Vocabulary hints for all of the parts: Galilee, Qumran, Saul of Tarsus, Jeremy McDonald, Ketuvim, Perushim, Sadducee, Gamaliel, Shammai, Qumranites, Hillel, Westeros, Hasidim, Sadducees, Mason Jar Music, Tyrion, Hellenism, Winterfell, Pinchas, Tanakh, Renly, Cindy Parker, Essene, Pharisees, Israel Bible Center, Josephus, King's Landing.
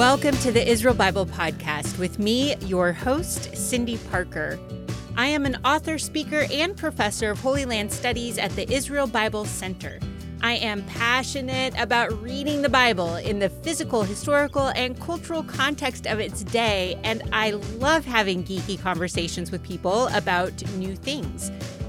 Welcome to the Israel Bible Podcast with me, your host, Cindy Parker. I am an author, speaker, and professor of Holy Land Studies at the Israel Bible Center. I am passionate about reading the Bible in the physical, historical, and cultural context of its day, and I love having geeky conversations with people about new things.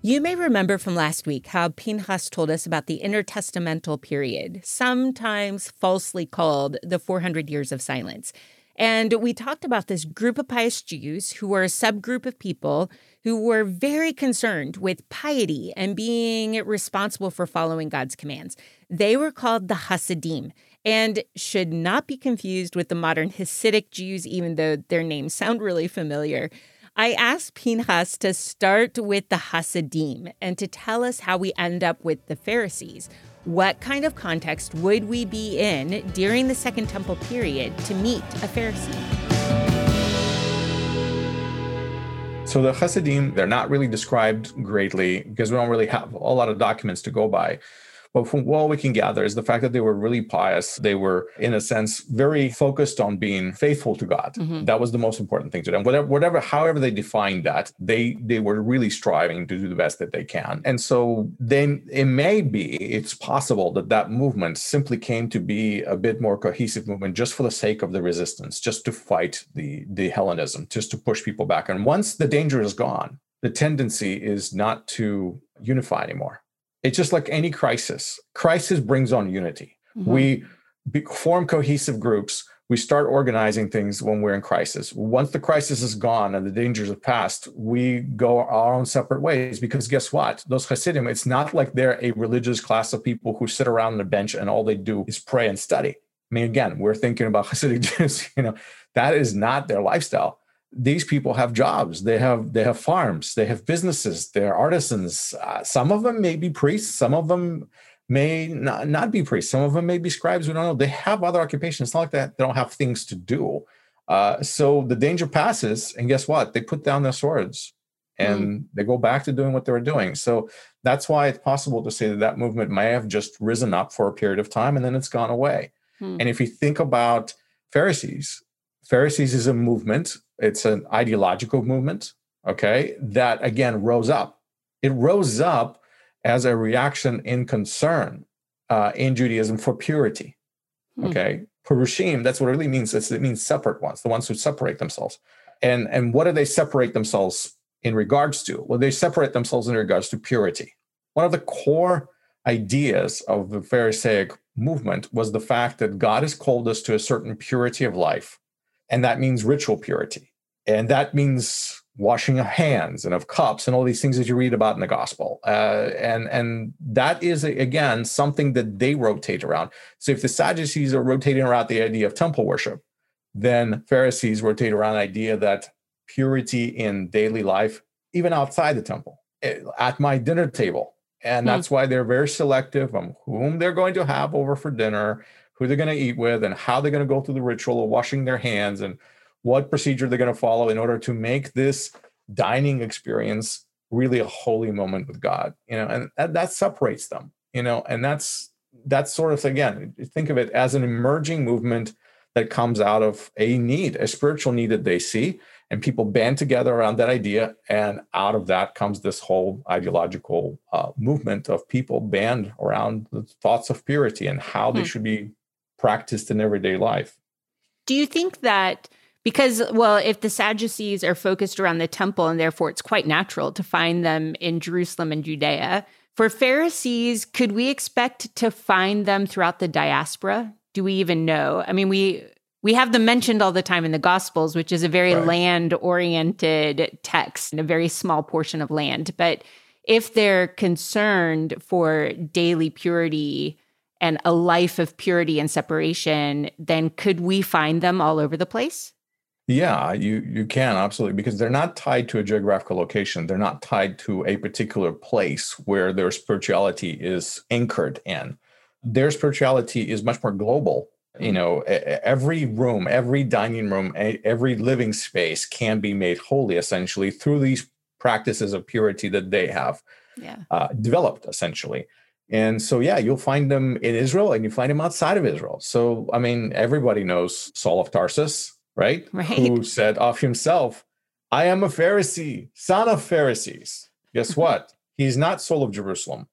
You may remember from last week how Pinchas told us about the intertestamental period, sometimes falsely called the 400 years of silence. And we talked about this group of pious Jews who were a subgroup of people who were very concerned with piety and being responsible for following God's commands. They were called the Hasidim and should not be confused with the modern Hasidic Jews, even though their names sound really familiar. I asked Pinchas to start with the Hasidim and to tell us how we end up with the Pharisees. What kind of context would we be in during the Second Temple period to meet a Pharisee? So the Hasidim, they're not really described greatly because we don't really have a lot of documents to go by. But from what we can gather is the fact that they were really pious. They were, in a sense, very focused on being faithful to God. Mm-hmm. That was the most important thing to them. However they defined that, they were really striving to do the best that they can. And so then it's possible that movement simply came to be a bit more cohesive movement just for the sake of the resistance, just to fight the Hellenism, just to push people back. And once the danger is gone, the tendency is not to unify anymore. It's just like any crisis. Crisis brings on unity. Mm-hmm. We form cohesive groups. We start organizing things when we're in crisis. Once the crisis is gone and the dangers have passed, we go our own separate ways because guess what? Those Hasidim, it's not like they're a religious class of people who sit around on a bench and all they do is pray and study. I mean, again, we're thinking about Hasidic Jews. That is not their lifestyle. These people have jobs, they have farms, they have businesses, they're artisans. Some of them may be priests, some of them may not be priests, some of them may be scribes, we don't know. They have other occupations, it's not like that they don't have things to do. So the danger passes, and guess what? They put down their swords and they go back to doing what they were doing. So that's why it's possible to say that movement may have just risen up for a period of time and then it's gone away. And if you think about Pharisees is a movement. It's an ideological movement, okay, that, again, rose up. It rose up as a reaction in concern in Judaism for purity, okay? Perushim, that's what it really means. It means separate ones, the ones who separate themselves. And what do they separate themselves in regards to? Well, they separate themselves in regards to purity. One of the core ideas of the Pharisaic movement was the fact that God has called us to a certain purity of life. And that means ritual purity. And that means washing of hands and of cups and all these things that you read about in the gospel. And that is, again, something that they rotate around. So if the Sadducees are rotating around the idea of temple worship, then Pharisees rotate around the idea that purity in daily life, even outside the temple, at my dinner table. And that's why they're very selective on whom they're going to have over for dinner, who they're going to eat with, and how they're going to go through the ritual of washing their hands and what procedure they're going to follow in order to make this dining experience really a holy moment with God, and that separates them, and that's sort of, again, think of it as an emerging movement that comes out of a need, a spiritual need that they see, and people band together around that idea. And out of that comes this whole ideological movement of people band around the thoughts of purity and how they should be practiced in everyday life. Do you think that because, well, if the Sadducees are focused around the temple and therefore it's quite natural to find them in Jerusalem and Judea, for Pharisees, could we expect to find them throughout the diaspora? Do we even know? I mean, we have them mentioned all the time in the Gospels, which is a very land-oriented text and a very small portion of land. But if they're concerned for daily purity and a life of purity and separation, then could we find them all over the place? Yeah, you can, absolutely, because they're not tied to a geographical location. They're not tied to a particular place where their spirituality is anchored in. Their spirituality is much more global. You know, every room, every dining room, every living space can be made holy, essentially, through these practices of purity that they have developed, essentially. And so, yeah, you'll find them in Israel and you find them outside of Israel. So, I mean, everybody knows Saul of Tarsus, right? Who said of himself, I am a Pharisee, son of Pharisees. Guess what? He's not Saul of Jerusalem.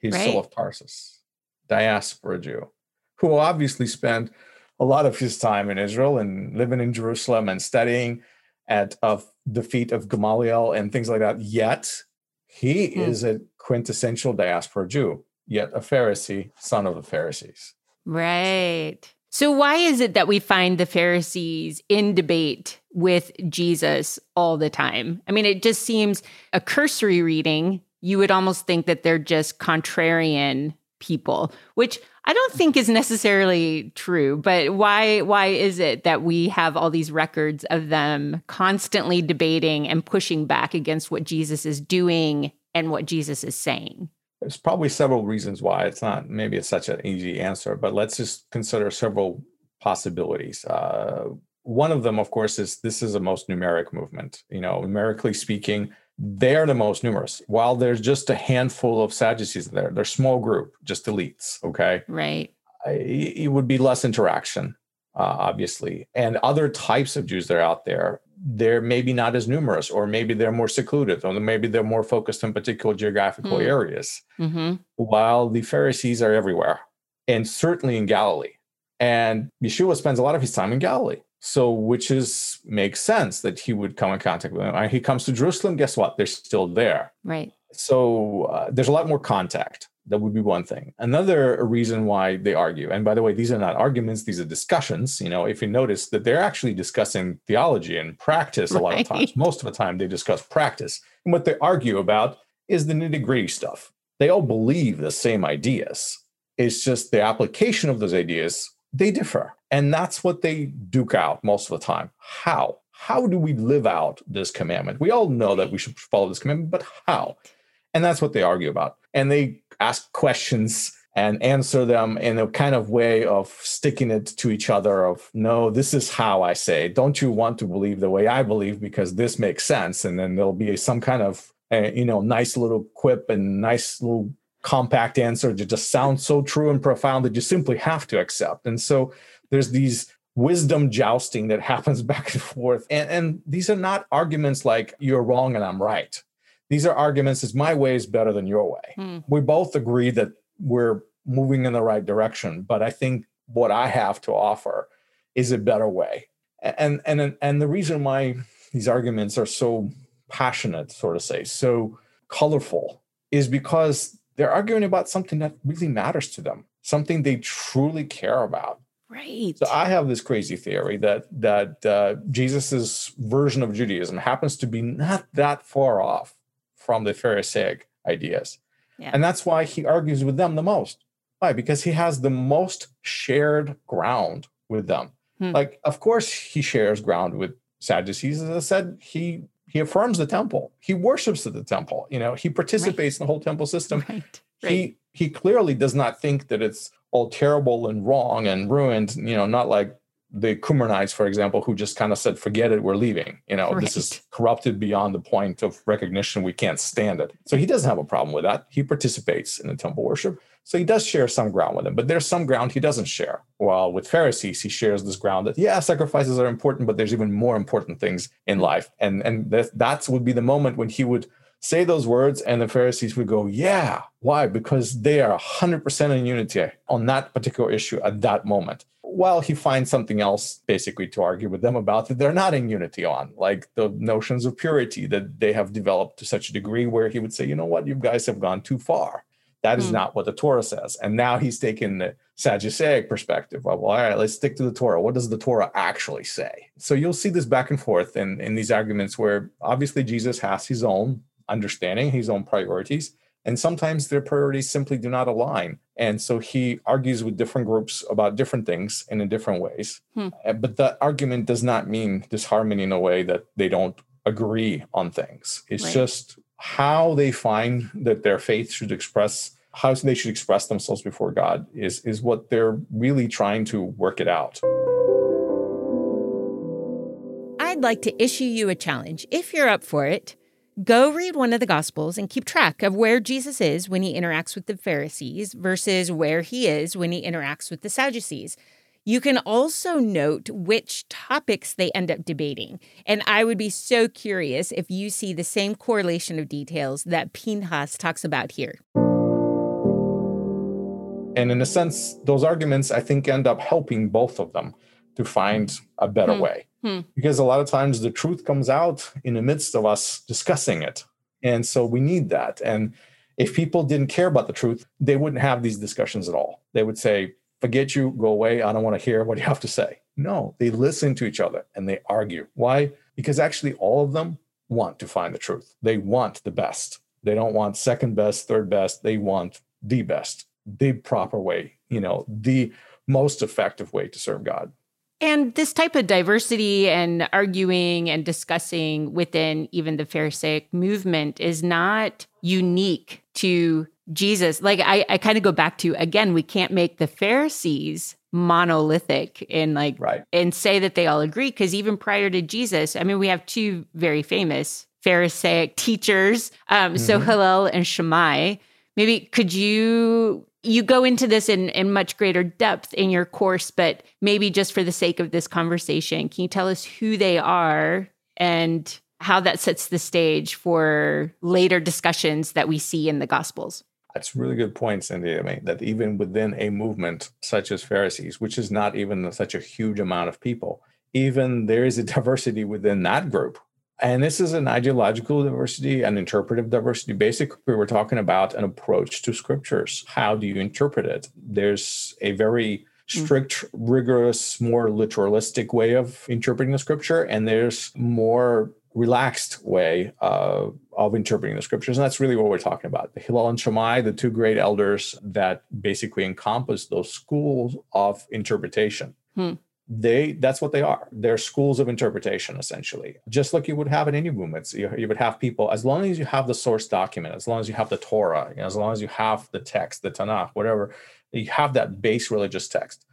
He's Saul of Tarsus, diaspora Jew, who obviously spent a lot of his time in Israel and living in Jerusalem and studying at the feet of Gamaliel and things like that. Yet he is a quintessential diaspora Jew, yet a Pharisee, son of the Pharisees. Right. So why is it that we find the Pharisees in debate with Jesus all the time? I mean, it just seems a cursory reading. You would almost think that they're just contrarian people, which I don't think is necessarily true, but why is it that we have all these records of them constantly debating and pushing back against what Jesus is doing and what Jesus is saying? There's probably several reasons why. It's not, maybe it's such an easy answer, but let's just consider several possibilities. One of them, of course, is this is the most numeric movement. You know, numerically speaking, they're the most numerous. While there's just a handful of Sadducees there, they're small group, just elites, okay? Right. It would be less interaction, obviously. And other types of Jews that are out there, they're maybe not as numerous, or maybe they're more secluded, or maybe they're more focused on particular geographical areas, while the Pharisees are everywhere, and certainly in Galilee. And Yeshua spends a lot of his time in Galilee. So, makes sense that he would come in contact with them. He comes to Jerusalem, guess what? They're still there. Right. So there's a lot more contact. That would be one thing. Another reason why they argue, and by the way, these are not arguments, these are discussions. You know, if you notice that they're actually discussing theology and practice a lot of times. Most of the time they discuss practice. And what they argue about is the nitty-gritty stuff. They all believe the same ideas. It's just the application of those ideas, they differ. And that's what they duke out most of the time. How? How do we live out this commandment? We all know that we should follow this commandment, but how? And that's what they argue about. And they ask questions and answer them in a kind of way of sticking it to each other of, no, this is how I say. Don't you want to believe the way I believe because this makes sense? And then there'll be some kind of, nice little quip and nice little compact answer that just sounds so true and profound that you simply have to accept. And so there's these wisdom jousting that happens back and forth. And these are not arguments like you're wrong and I'm right. These are arguments as my way is better than your way. We both agree that we're moving in the right direction, but I think what I have to offer is a better way. And the reason why these arguments are so passionate, so colorful, is because they're arguing about something that really matters to them, something they truly care about. Right. So I have this crazy theory that Jesus's version of Judaism happens to be not that far off from the Pharisaic ideas. Yeah. And that's why he argues with them the most. Why? Because he has the most shared ground with them. Like, of course, he shares ground with Sadducees. As I said, he affirms the temple. He worships at the temple. You know, he participates in the whole temple system. Right. He clearly does not think that it's all terrible and wrong and ruined, not like the Qumranites, for example, who just kind of said, forget it, we're leaving. This is corrupted beyond the point of recognition. We can't stand it. So he doesn't have a problem with that. He participates in the temple worship. So he does share some ground with them, but there's some ground he doesn't share. While with Pharisees, he shares this ground that, sacrifices are important, but there's even more important things in life. And that would be the moment when he would say those words, and the Pharisees would go, why? Because they are 100% in unity on that particular issue at that moment. While he finds something else basically to argue with them about that they're not in unity on, like the notions of purity that they have developed to such a degree where he would say, you know what, you guys have gone too far. That is not what the Torah says. And now he's taking the Sadduceic perspective of, well, all right, let's stick to the Torah. What does the Torah actually say? So you'll see this back and forth in these arguments where obviously Jesus has his own understanding, his own priorities, And sometimes their priorities simply do not align. And so he argues with different groups about different things and in different ways. But that argument does not mean disharmony in a way that they don't agree on things. It's just how they find that their faith should express, how they should express themselves before God is what they're really trying to work it out. I'd like to issue you a challenge. If you're up for it, go read one of the Gospels and keep track of where Jesus is when he interacts with the Pharisees versus where he is when he interacts with the Sadducees. You can also note which topics they end up debating. And I would be so curious if you see the same correlation of details that Pinchas talks about here. And in a sense, those arguments, I think, end up helping both of them to find a better way. Because a lot of times the truth comes out in the midst of us discussing it. And so we need that. And if people didn't care about the truth, they wouldn't have these discussions at all. They would say, forget you, go away. I don't want to hear what you have to say. No, they listen to each other and they argue. Why? Because actually all of them want to find the truth. They want the best. They don't want second best, third best. They want the best, the proper way, you know, the most effective way to serve God. And this type of diversity and arguing and discussing within even the Pharisaic movement is not unique to Jesus. Like I kind of go back to, again, we can't make the Pharisees monolithic and and say that they all agree. Because even prior to Jesus, I mean, we have two very famous Pharisaic teachers. So Hillel and Shammai. Maybe could you go into this in much greater depth in your course, but maybe just for the sake of this conversation, can you tell us who they are and how that sets the stage for later discussions that we see in the Gospels? That's really good point, Cindy. I mean, that even within a movement such as Pharisees, which is not even such a huge amount of people, even there is a diversity within that group. And this is an ideological diversity, an interpretive diversity. Basically, we're talking about an approach to scriptures. How do you interpret it? There's a very strict, rigorous, more literalistic way of interpreting the scripture, and there's more relaxed way of interpreting the scriptures. And that's really what we're talking about. The Hillel and Shammai, the two great elders that basically encompass those schools of interpretation. That's what they are. They're schools of interpretation, essentially. Just like you would have in any movements, you would have people, as long as you have the source document, as long as you have the Torah, you know, as long as you have the text, the Tanakh, whatever, you have that base religious text.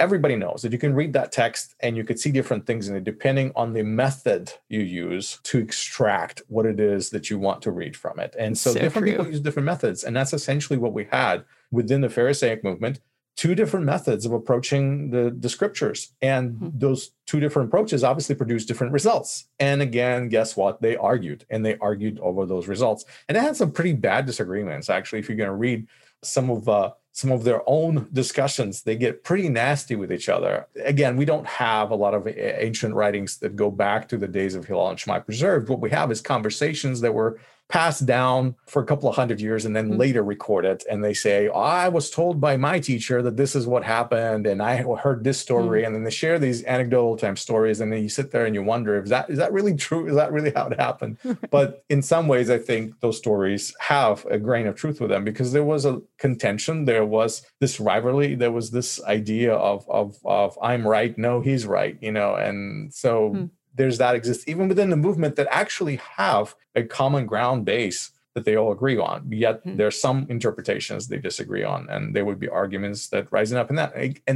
Everybody knows that you can read that text and you could see different things in it depending on the method you use to extract what it is that you want to read from it. And so different people use different methods. And that's essentially what we had within the Pharisaic movement. Two different methods of approaching the scriptures. And those two different approaches obviously produce different results. And again, guess what? They argued, and they argued over those results. And they had some pretty bad disagreements, actually. If you're going to read some of their own discussions, they get pretty nasty with each other. Again, we don't have a lot of ancient writings that go back to the days of Hillel and Shammai preserved. What we have is conversations that were passed down for a couple of hundred years and then later recorded. And they say, I was told by my teacher that this is what happened. And I heard this story. And then they share these anecdotal time stories. And then you sit there and you wonder, is that really true? Is that really how it happened? But in some ways, I think those stories have a grain of truth with them because there was a contention. There was this rivalry. There was this idea of I'm right. No, he's right. You know, and so there's that exists even within the movement that actually have a common ground base that they all agree on. Yet there are some interpretations they disagree on, and there would be arguments that rising up. And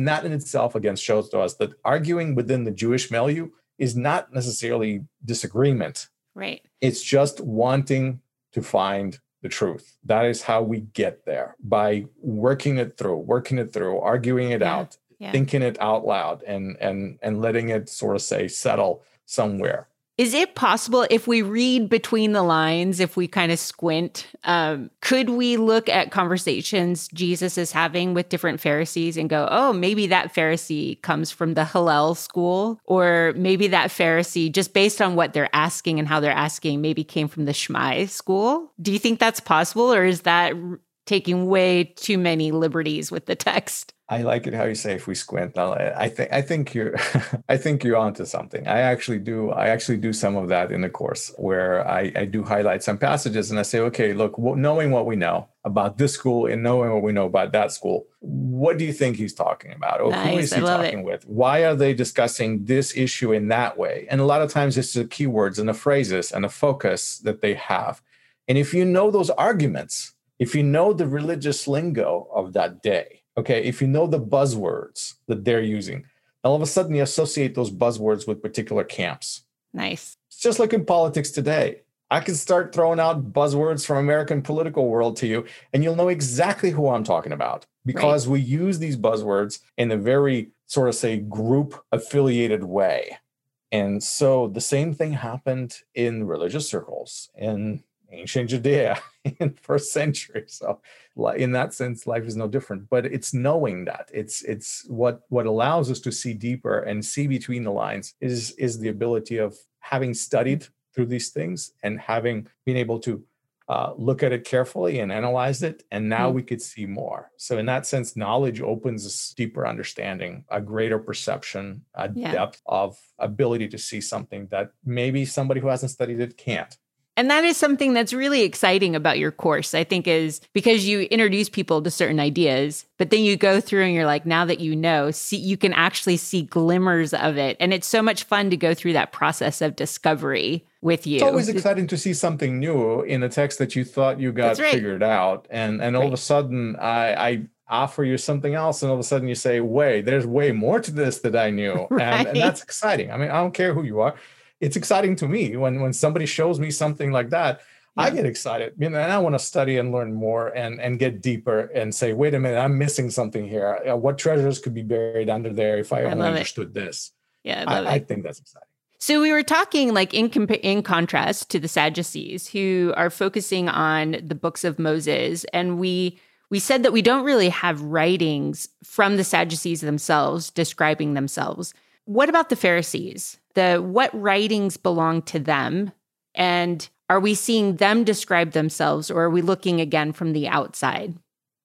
that in itself, again, shows to us that arguing within the Jewish milieu is not necessarily disagreement. Right. It's just wanting to find the truth. That is how we get there, by working it through, arguing it out, thinking it out loud, and letting it sort of settle somewhere. Is it possible, if we read between the lines, if we kind of squint, could we look at conversations Jesus is having with different Pharisees and go, oh, maybe that Pharisee comes from the Hillel school, or maybe that Pharisee, just based on what they're asking and how they're asking, maybe came from the Shammai school? Do you think that's possible, or is that taking way too many liberties with the text. I like it how you say if we squint. I think you're I think you're onto something. I actually do some of that in the course where I do highlight some passages and I say, okay, look, knowing what we know about this school and knowing what we know about that school, what do you think he's talking about? Or nice, who is he talking with? Why are they discussing this issue in that way? And a lot of times it's the keywords and the phrases and the focus that they have. And if you know those arguments, if you know the religious lingo of that day, okay, if you know the buzzwords that they're using, all of a sudden you associate those buzzwords with particular camps. Nice. It's just like in politics today. I can start throwing out buzzwords from American political world to you, and you'll know exactly who I'm talking about because right. We use these buzzwords in a very sort of, say, group-affiliated way. And so the same thing happened in religious circles in ancient Judea in first century. So in that sense, life is no different, but it's knowing that it's what allows us to see deeper and see between the lines is the ability of having studied through these things and having been able to look at it carefully and analyze it. And now we could see more. So in that sense, knowledge opens a deeper understanding, a greater perception, a depth of ability to see something that maybe somebody who hasn't studied it can't. And that is something that's really exciting about your course, I think, is because you introduce people to certain ideas, but then you go through and you're like, now that you know, you can actually see glimmers of it. And it's so much fun to go through that process of discovery with you. It's always exciting to see something new in a text that you thought you got figured out. And all of a sudden, I offer you something else. And all of a sudden you say, wait, there's way more to this that I knew. And that's exciting. I mean, I don't care who you are. It's exciting to me when somebody shows me something like that, I get excited, you know, and I want to study and learn more and get deeper and say, wait a minute, I'm missing something here. What treasures could be buried under there if I only understood this? Yeah, I think that's exciting. So we were talking like in contrast to the Sadducees, who are focusing on the books of Moses, and we said that we don't really have writings from the Sadducees themselves describing themselves. What about the Pharisees? What writings belong to them? And are we seeing them describe themselves, or are we looking again from the outside?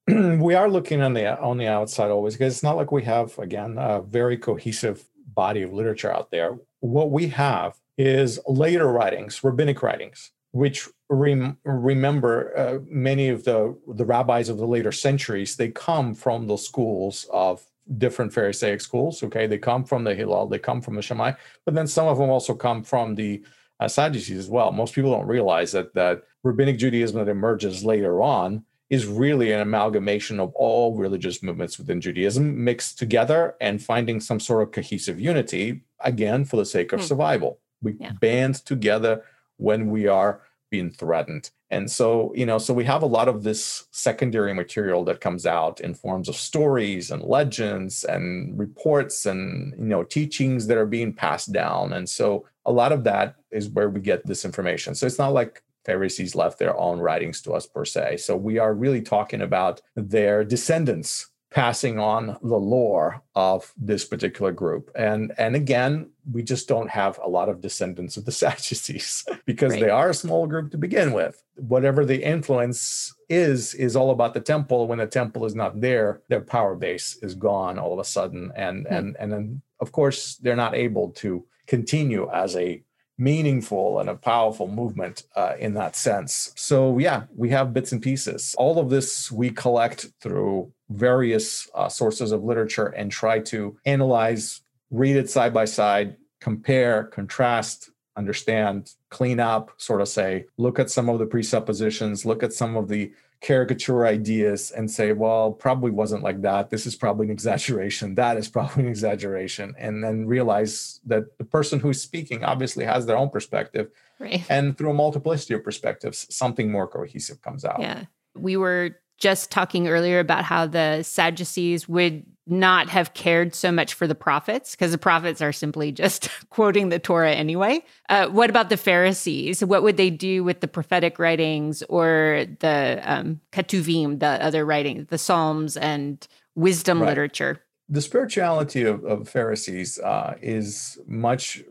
We are looking on the outside always, because it's not like we have, again, a very cohesive body of literature out there. What we have is later writings, rabbinic writings, which remember many of the rabbis of the later centuries, they come from the schools of different Pharisaic schools. Okay, they come from the Hillel, they come from the Shammai, but then some of them also come from the Sadducees as well. Most people don't realize that rabbinic Judaism that emerges later on is really an amalgamation of all religious movements within Judaism mixed together and finding some sort of cohesive unity, again, for the sake of survival. We band together when we are being threatened. And so, you know, so we have a lot of this secondary material that comes out in forms of stories and legends and reports and, you know, teachings that are being passed down. And so a lot of that is where we get this information. So it's not like Pharisees left their own writings to us per se. So we are really talking about their descendants passing on the lore of this particular group. And again, we just don't have a lot of descendants of the Sadducees because they are a small group to begin with. Whatever the influence is all about the temple. When the temple is not there, their power base is gone all of a sudden. And then, of course, they're not able to continue as a meaningful and a powerful movement in that sense. So yeah, we have bits and pieces. All of this we collect through various sources of literature and try to analyze, read it side by side, compare, contrast, understand, clean up, sort of say, look at some of the presuppositions, look at some of the caricature ideas and say, well, probably wasn't like that. This is probably an exaggeration. That is probably an exaggeration. And then realize that the person who's speaking obviously has their own perspective. Right. And through a multiplicity of perspectives, something more cohesive comes out. Yeah. We were just talking earlier about how the Sadducees would not have cared so much for the prophets, because the prophets are simply just quoting the Torah anyway. What about the Pharisees? What would they do with the prophetic writings or the Ketuvim, the other writings, the Psalms and wisdom literature? The spirituality of Pharisees is much,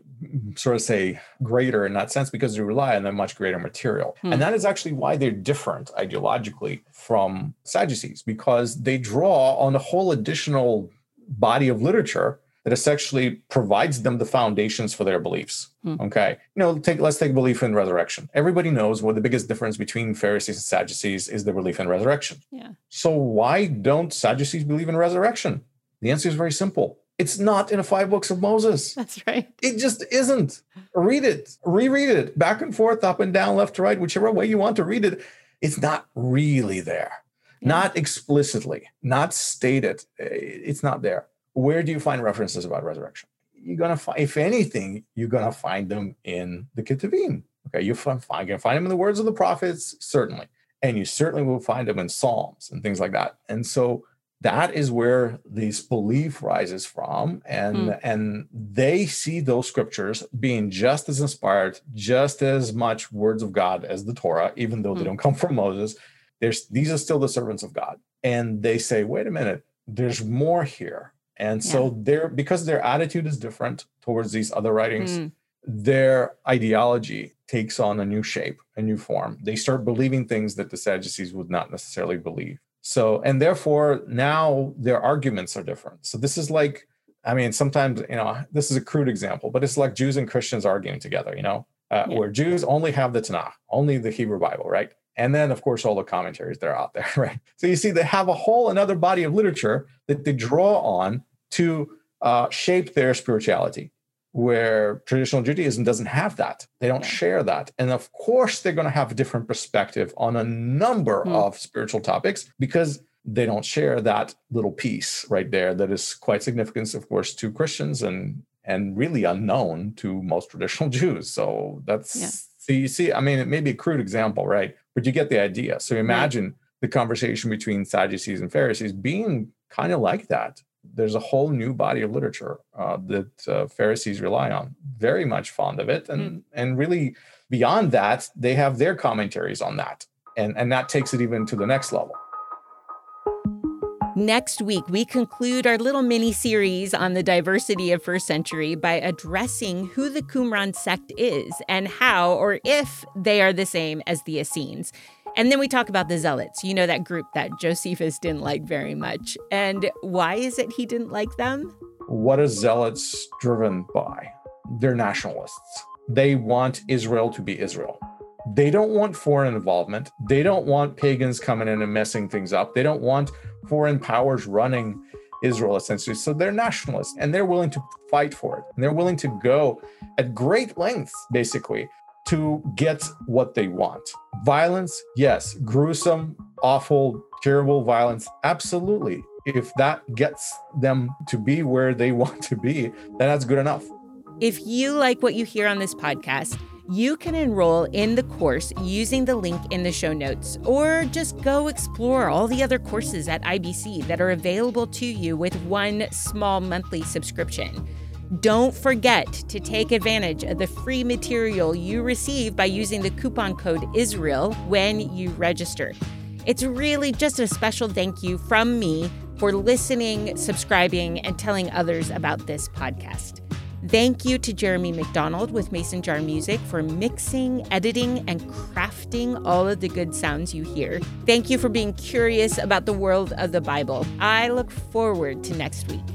sort of say, greater in that sense, because they rely on the much greater material. And that is actually why they're different ideologically from Sadducees, because they draw on a whole additional body of literature that essentially provides them the foundations for their beliefs. Okay. You know, let's take belief in resurrection. Everybody knows what the biggest difference between Pharisees and Sadducees is, the belief in resurrection. Yeah. So why don't Sadducees believe in resurrection? The answer is very simple. It's not in the 5 books of Moses. That's right. It just isn't. Read it, reread it, back and forth, up and down, left to right, whichever way you want to read it. It's not really there. Yeah. Not explicitly, not stated. It's not there. Where do you find references about resurrection? You're going to find, if anything, you're going to find them in the Ketuvim. Okay, you're going to find them in the words of the prophets, certainly. And you certainly will find them in Psalms and things like that. And so that is where this belief rises from. And they see those scriptures being just as inspired, just as much words of God as the Torah, even though they don't come from Moses. These are still the servants of God. And they say, wait a minute, there's more here. And so because their attitude is different towards these other writings, their ideology takes on a new shape, a new form. They start believing things that the Sadducees would not necessarily believe. So, and therefore now their arguments are different. So this is like, I mean, sometimes, you know, this is a crude example, but it's like Jews and Christians arguing together, you know, where Jews only have the Tanakh, only the Hebrew Bible, right? And then, of course, all the commentaries that are out there, right? So you see, they have a whole another body of literature that they draw on to shape their spirituality, where traditional Judaism doesn't have that. They don't share that. And of course, they're going to have a different perspective on a number of spiritual topics, because they don't share that little piece right there that is quite significant, of course, to Christians and really unknown to most traditional Jews. So that's, so you see, I mean, it may be a crude example, right? But you get the idea. So imagine the conversation between Sadducees and Pharisees being kind of like that. There's a whole new body of literature that Pharisees rely on, very much fond of it. And really beyond that, they have their commentaries on that. And that takes it even to the next level. Next week, we conclude our little mini-series on the diversity of first century by addressing who the Qumran sect is and how or if they are the same as the Essenes. And then we talk about the Zealots, you know, that group that Josephus didn't like very much. And why is it he didn't like them? What are Zealots driven by? They're nationalists. They want Israel to be Israel. They don't want foreign involvement. They don't want pagans coming in and messing things up. They don't want foreign powers running Israel, essentially. So they're nationalists, and they're willing to fight for it. And they're willing to go at great lengths, basically, to get what they want. Violence, yes. Gruesome, awful, terrible violence, absolutely. If that gets them to be where they want to be, then that's good enough. If you like what you hear on this podcast, you can enroll in the course using the link in the show notes, or just go explore all the other courses at IBC that are available to you with one small monthly subscription. Don't forget to take advantage of the free material you receive by using the coupon code Israel when you register. It's really just a special thank you from me for listening, subscribing, and telling others about this podcast. Thank you to Jeremy McDonald with Mason Jar Music for mixing, editing, and crafting all of the good sounds you hear. Thank you for being curious about the world of the Bible. I look forward to next week.